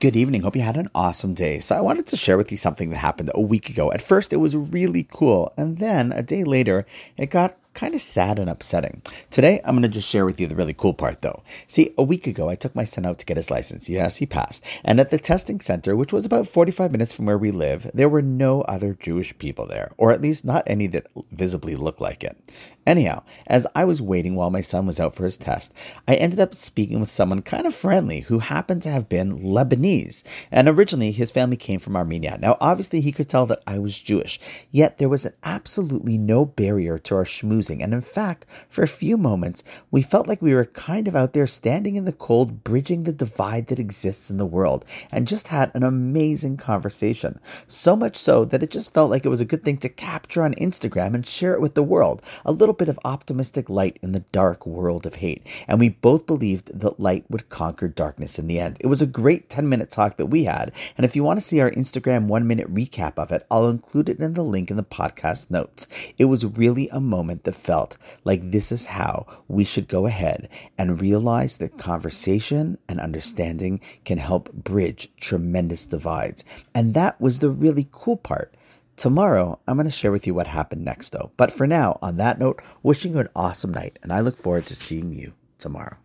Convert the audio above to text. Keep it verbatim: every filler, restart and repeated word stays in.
Good evening. Hope you had an awesome day. So I wanted to share with you something that happened a week ago. At first, it was really cool. And then a day later, it got kind of sad and upsetting. Today, I'm going to just share with you the really cool part, though. See, a week ago, I took my son out to get his license. Yes, he passed. And at the testing center, which was about forty-five minutes from where we live, there were no other Jewish people there, or at least not any that visibly looked like it. Anyhow, as I was waiting while my son was out for his test, I ended up speaking with someone kind of friendly who happened to have been Lebanese. And originally, his family came from Armenia. Now, obviously, he could tell that I was Jewish, yet there was absolutely no barrier to our schmooze. And in fact, for a few moments, we felt like we were kind of out there standing in the cold, bridging the divide that exists in the world, and just had an amazing conversation. So much so that it just felt like it was a good thing to capture on Instagram and share it with the world. A little bit of optimistic light in the dark world of hate. And we both believed that light would conquer darkness in the end. It was a great ten-minute talk that we had. And if you want to see our Instagram one-minute recap of it, I'll include it in the link in the podcast notes. It was really a moment that felt like this is how we should go ahead and realize that conversation and understanding can help bridge tremendous divides. And that was the really cool part. Tomorrow, I'm going to share with you what happened next, though. But for now, on that note, wishing you an awesome night, and I look forward to seeing you tomorrow.